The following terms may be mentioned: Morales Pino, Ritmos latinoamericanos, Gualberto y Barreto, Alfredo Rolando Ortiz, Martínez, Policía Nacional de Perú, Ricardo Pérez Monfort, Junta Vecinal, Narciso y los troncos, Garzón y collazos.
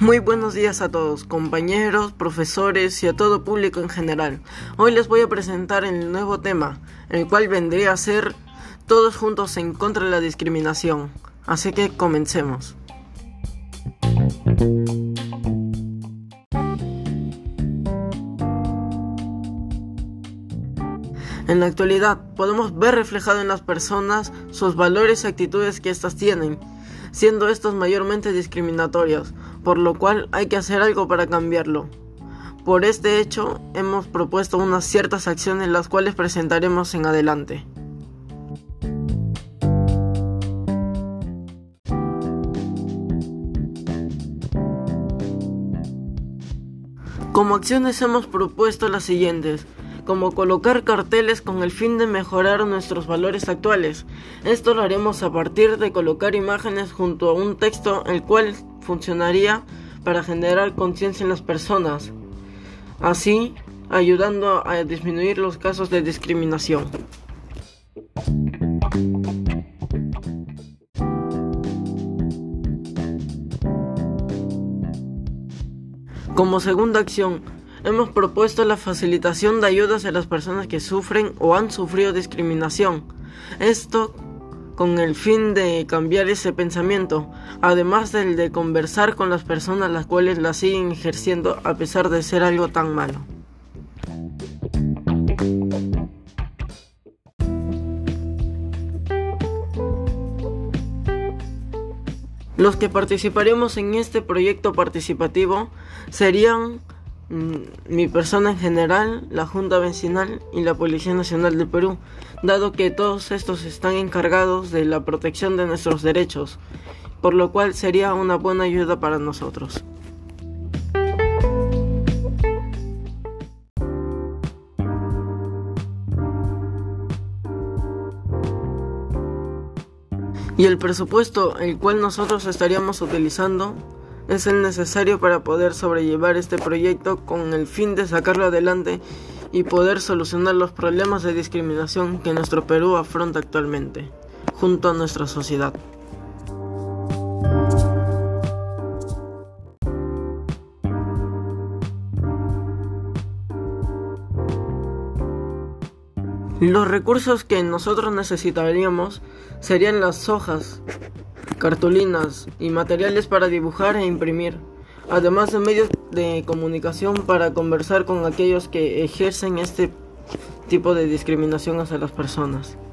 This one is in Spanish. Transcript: Muy buenos días a todos, compañeros, profesores y a todo público en general. Hoy les voy a presentar el nuevo tema, el cual vendría a ser Todos juntos en contra de la discriminación. Así que comencemos. En la actualidad podemos ver reflejado en las personas sus valores y actitudes que éstas tienen, siendo estos mayormente discriminatorias, por lo cual hay que hacer algo para cambiarlo. Por este hecho, hemos propuesto unas ciertas acciones las cuales presentaremos en adelante. Como acciones hemos propuesto las siguientes, como colocar carteles con el fin de mejorar nuestros valores actuales. Esto lo haremos a partir de colocar imágenes junto a un texto, el cual funcionaría para generar conciencia en las personas, así ayudando a disminuir los casos de discriminación. Como segunda acción, hemos propuesto la facilitación de ayudas a las personas que sufren o han sufrido discriminación. Esto con el fin de cambiar ese pensamiento, además del de conversar con las personas las cuales la siguen ejerciendo a pesar de ser algo tan malo. Los que participaremos en este proyecto participativo serían mi persona en general, la Junta Vecinal y la Policía Nacional de Perú, dado que todos estos están encargados de la protección de nuestros derechos, por lo cual sería una buena ayuda para nosotros. Y el presupuesto el cual nosotros estaríamos utilizando es el necesario para poder sobrellevar este proyecto con el fin de sacarlo adelante y poder solucionar los problemas de discriminación que nuestro Perú afronta actualmente, junto a nuestra sociedad. Los recursos que nosotros necesitaríamos serían las hojas, cartulinas y materiales para dibujar e imprimir, además de medios de comunicación para conversar con aquellos que ejercen este tipo de discriminación hacia las personas.